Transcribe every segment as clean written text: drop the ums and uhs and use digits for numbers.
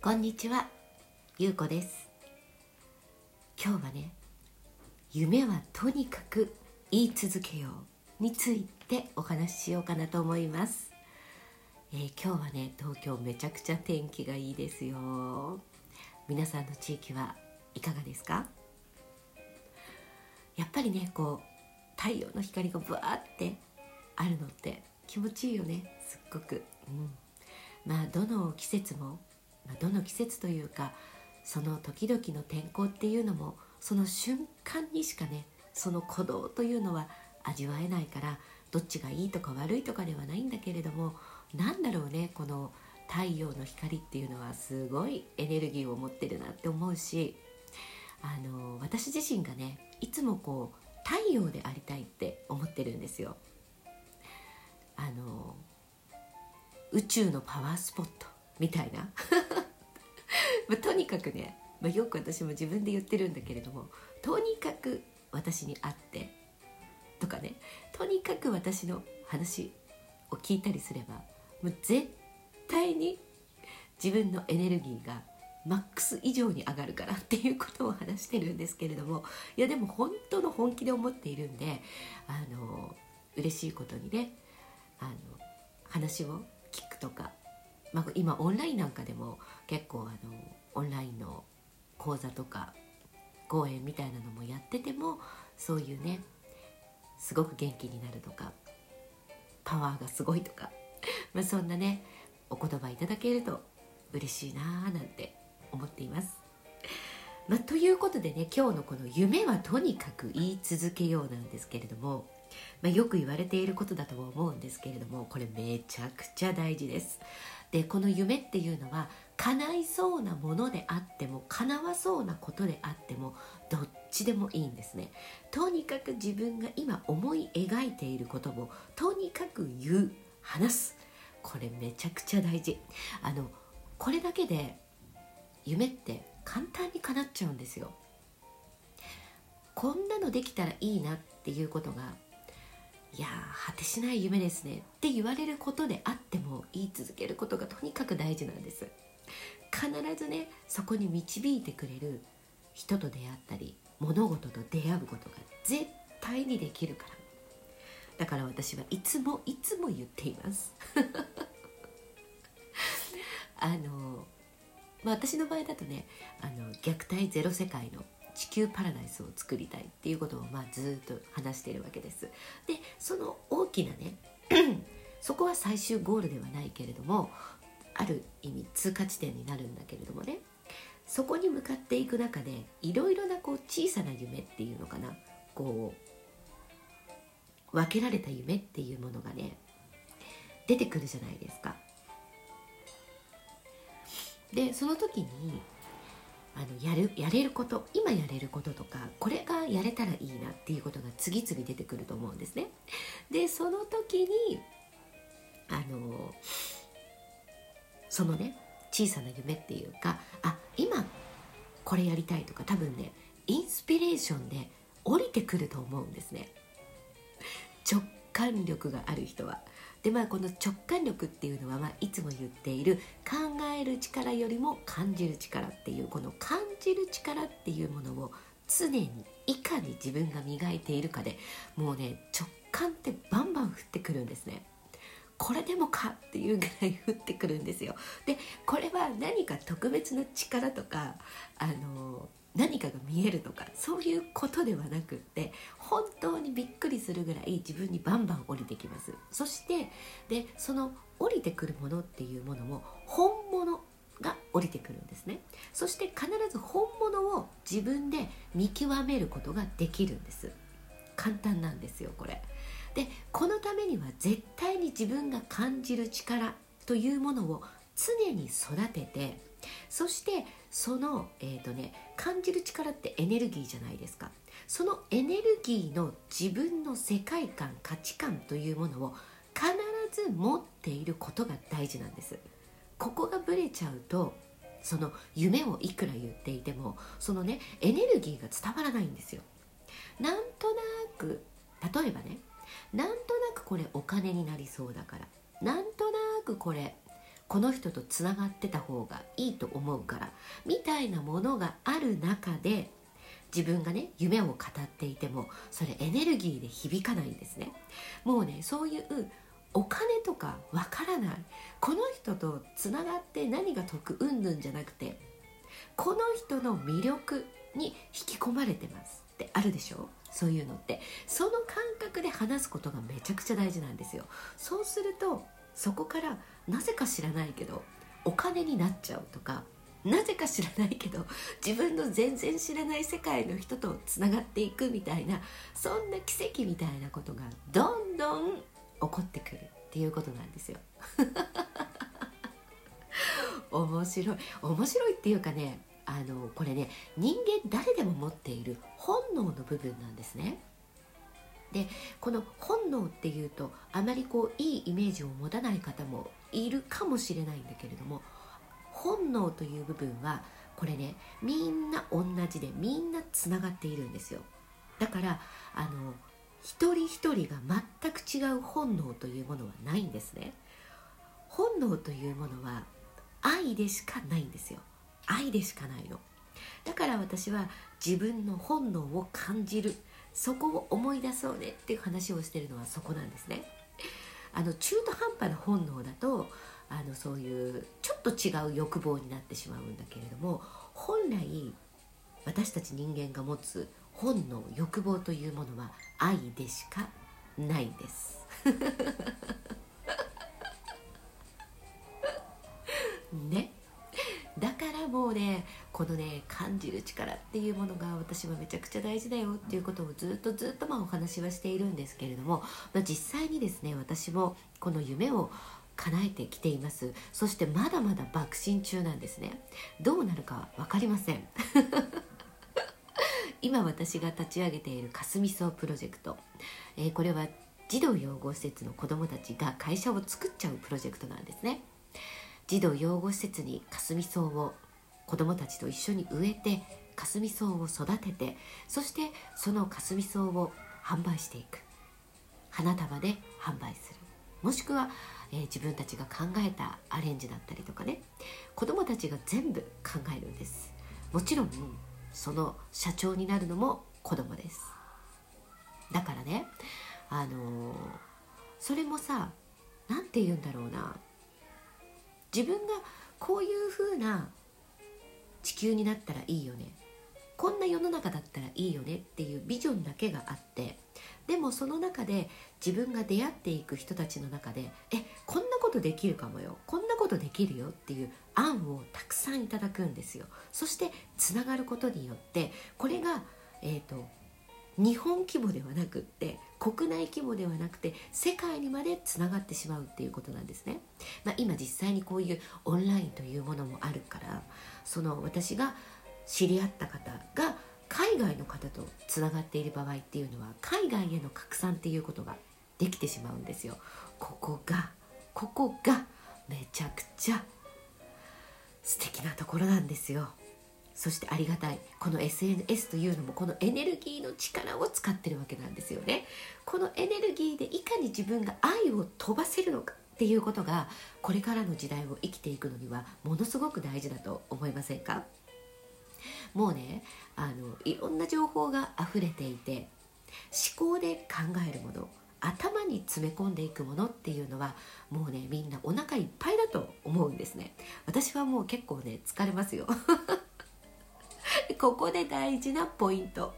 こんにちは、ゆうこです。今日はね、夢はとにかく言い続けようについてお話ししようかなと思います。今日はね、東京めちゃくちゃ天気がいいですよ。皆さんの地域はいかがですか？やっぱりね、こう太陽の光がブワーってあるのって気持ちいいよね、すっごく、まあどの季節も、どの季節というか、その時々の天候っていうのも、その瞬間にしかね、その鼓動というのは味わえないから、どっちがいいとか悪いとかではないんだけれども、なんだろうね、この太陽の光っていうのはすごいエネルギーを持ってるなって思うし、私自身がね、いつもこう太陽でありたいって思ってるんですよ。宇宙のパワースポットみたいな、とにかくね、よく私も自分で言ってるんだけれども、とにかく私に会ってとかね、とにかく私の話を聞いたりすれば、絶対に自分のエネルギーがマックス以上に上がるからっていうことを話してるんですけれども、いやでも本当の本気で思っているんで、嬉しいことにね、話を聞くとか、今オンラインなんかでも結構オンラインの講座とか講演みたいなのもやってても、そういうね、すごく元気になるとか、パワーがすごいとか、そんなね、お言葉いただけると嬉しいなーなんて思っています。ということでね、今日のこの夢はとにかく言い続けようなんですけれども、よく言われていることだと思うんですけれども、これめちゃくちゃ大事です。で、この夢っていうのは、叶いそうなものであっても叶わそうなことであっても、どっちでもいいんですね。とにかく自分が今思い描いていることをとにかく言う、話す、これめちゃくちゃ大事。これだけで夢って簡単に叶っちゃうんですよ。こんなのできたらいいなっていうことが、いや果てしない夢ですねって言われることであっても、言い続けることがとにかく大事なんです。必ずね、そこに導いてくれる人と出会ったり、物事と出会うことが絶対にできるから。だから私はいつもいつも言っています私の場合だとね、虐待ゼロ世界の地球パラダイスを作りたいっていうことを、ずっと話しているわけです。で、その大きなねそこは最終ゴールではないけれども、ある意味通過地点になるんだけれどもね、そこに向かっていく中で、いろいろなこう小さな夢っていうのかな、こう分けられた夢っていうものがね、出てくるじゃないですか。で、その時にやれること、今やれることとか、これがやれたらいいなっていうことが次々出てくると思うんですね。で、その時にそのね、小さな夢っていうか、今これやりたいとか、多分ね、インスピレーションで降りてくると思うんですね、直感力がある人は。で、この直感力っていうのは、いつも言っている考える力よりも感じる力っていう、この感じる力っていうものを常にいかに自分が磨いているかで、もうね、直感ってバンバン降ってくるんですね。これでもかっていうぐらい降ってくるんですよ。で、これは何か特別な力とか、何かが見えるとか、そういうことではなくって、本当にびっくりするぐらい自分にバンバン降りてきます。そしてで、その降りてくるものっていうものも本物が降りてくるんですね。そして必ず本物を自分で見極めることができるんです。簡単なんですよ、これ。で、このためには絶対に自分が感じる力というものを常に育てて、そしてその、感じる力ってエネルギーじゃないですか。そのエネルギーの自分の世界観、価値観というものを必ず持っていることが大事なんです。ここがブレちゃうと、その夢をいくら言っていても、そのね、エネルギーが伝わらないんですよ。なんとなく、例えばね、なんとなくこれお金になりそうだから、なんとなくこれこの人とつながってた方がいいと思うからみたいなものがある中で、自分がね夢を語っていてもそれエネルギーで響かないんですね。もうね、そういうお金とかわからない、この人とつながって何が得うんぬんじゃなくて、この人の魅力に引き込まれてますってあるでしょ。そういうのってその感覚で話すことがめちゃくちゃ大事なんですよ。そうするとそこからなぜか知らないけどお金になっちゃうとか、なぜか知らないけど自分の全然知らない世界の人とつながっていくみたいな、そんな奇跡みたいなことがどんどん起こってくるっていうことなんですよ。面白いっていうかね、これね、人間誰でも持っている本能の部分なんですね。で、この本能っていうとあまりいいイメージを持たない方もいるかもしれないんだけれども、本能という部分はこれね、みんな同じでみんなつながっているんですよ。だから一人一人が全く違う本能というものはないんですね。本能というものは愛でしかないんですよ。愛でしかないの。だから私は自分の本能を感じる、そこを思い出そうねっていう話をしているのはそこなんですね。中途半端な本能だとそういうちょっと違う欲望になってしまうんだけれども、本来私たち人間が持つ本能、欲望というものは愛でしかないんです。ね、だからもうね、このね、感じる力っていうものが私はめちゃくちゃ大事だよっていうことをずっとお話はしているんですけれども、実際にですね、私もこの夢を叶えてきています。そしてまだまだ爆心中なんですね。どうなるか分かりません。今私が立ち上げているかすみ草プロジェクト、これは児童養護施設の子どもたちが会社を作っちゃうプロジェクトなんですね。児童養護施設にかすみ草を子どもたちと一緒に植えて、かすみ草を育てて、そしてそのかすみ草を販売していく、花束で販売する、もしくは、自分たちが考えたアレンジだったりとかね、子どもたちが全部考えるんです。もちろんその社長になるのも子どもです。だからね、それもさ、なんて言うんだろうな、自分がこういう風な地球になったらいいよね、こんな世の中だったらいいよねっていうビジョンだけがあって、でもその中で自分が出会っていく人たちの中で、こんなことできるかもよ、こんなことできるよっていう案をたくさんいただくんですよ。そしてつながることによって、これが、日本規模ではなくって、国内規模ではなくて世界にまでつながってしまうっていうことなんですね。今実際にこういうオンラインというものもあるから、その私が知り合った方が海外の方とつながっている場合っていうのは、海外への拡散っていうことができてしまうんですよ。ここがめちゃくちゃ素敵なところなんですよ。そしてありがたい、この SNS というのもこのエネルギーの力を使ってるわけなんですよね。このエネルギーでいかに自分が愛を飛ばせるのかっていうことが、これからの時代を生きていくのにはものすごく大事だと思いませんか？もうね、いろんな情報があふれていて、思考で考えるもの、頭に詰め込んでいくものっていうのはもうね、みんなお腹いっぱいだと思うんですね。私はもう結構ね、疲れますよ。ここで大事なポイント、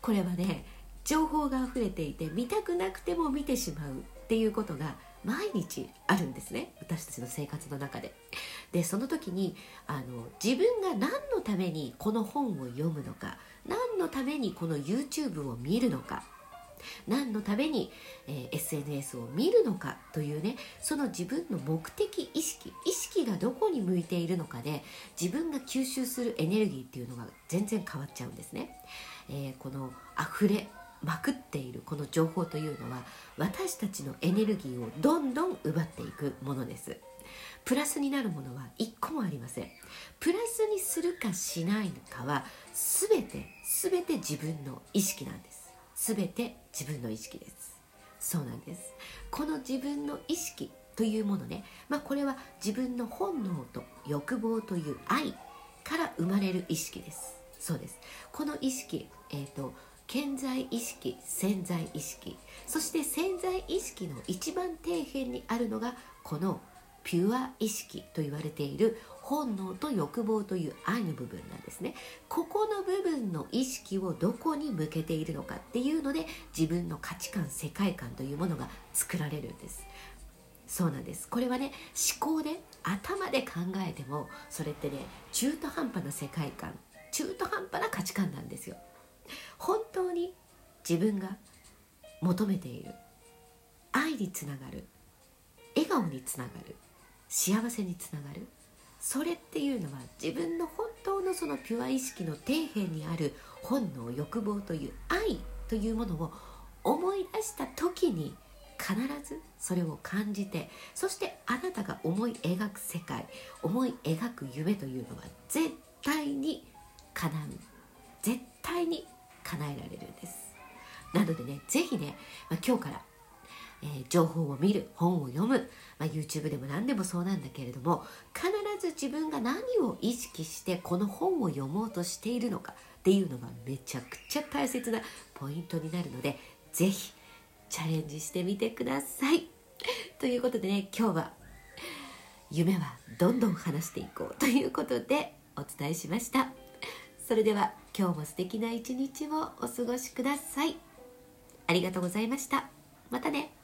これはね、情報があふれていて見たくなくても見てしまうっていうことが毎日あるんですね、私たちの生活の中で。で、その時に自分が何のためにこの本を読むのか、何のためにこの YouTube を見るのか、何のために、SNS を見るのかというね、その自分の目的意識、意識がどこに向いているのかで、自分が吸収するエネルギーっていうのが全然変わっちゃうんですね。この溢れまくっているこの情報というのは、私たちのエネルギーをどんどん奪っていくものです。プラスになるものは一個もありません。プラスにするかしないかは全て自分の意識なんです。すべて自分の意識です。そうなんです。この自分の意識というものね、これは自分の本能と欲望という愛から生まれる意識です。そうです。この意識、顕在意識、潜在意識、そして潜在意識の一番底辺にあるのがこのピュア意識と言われている本能と欲望という愛の部分なんですね。ここの部分の意識をどこに向けているのかっていうので、自分の価値観、世界観というものが作られるんです。そうなんです。これはね、思考で頭で考えてもそれってね、中途半端な世界観、中途半端な価値観なんですよ。本当に自分が求めている愛につながる、笑顔につながる、幸せにつながる、それっていうのは自分の本当のそのピュア意識の底辺にある本能、欲望という愛というものを思い出した時に必ずそれを感じて、そしてあなたが思い描く世界、思い描く夢というのは絶対に叶う、絶対に叶えられるんです。なのでね、ぜひね、今日から情報を見る、本を読む、YouTube でも何でもそうなんだけれども、必ず自分が何を意識してこの本を読もうとしているのかっていうのがめちゃくちゃ大切なポイントになるので、ぜひチャレンジしてみてください。ということでね、今日は夢はどんどん話していこうということでお伝えしました。それでは今日も素敵な一日をお過ごしください。ありがとうございました。またね。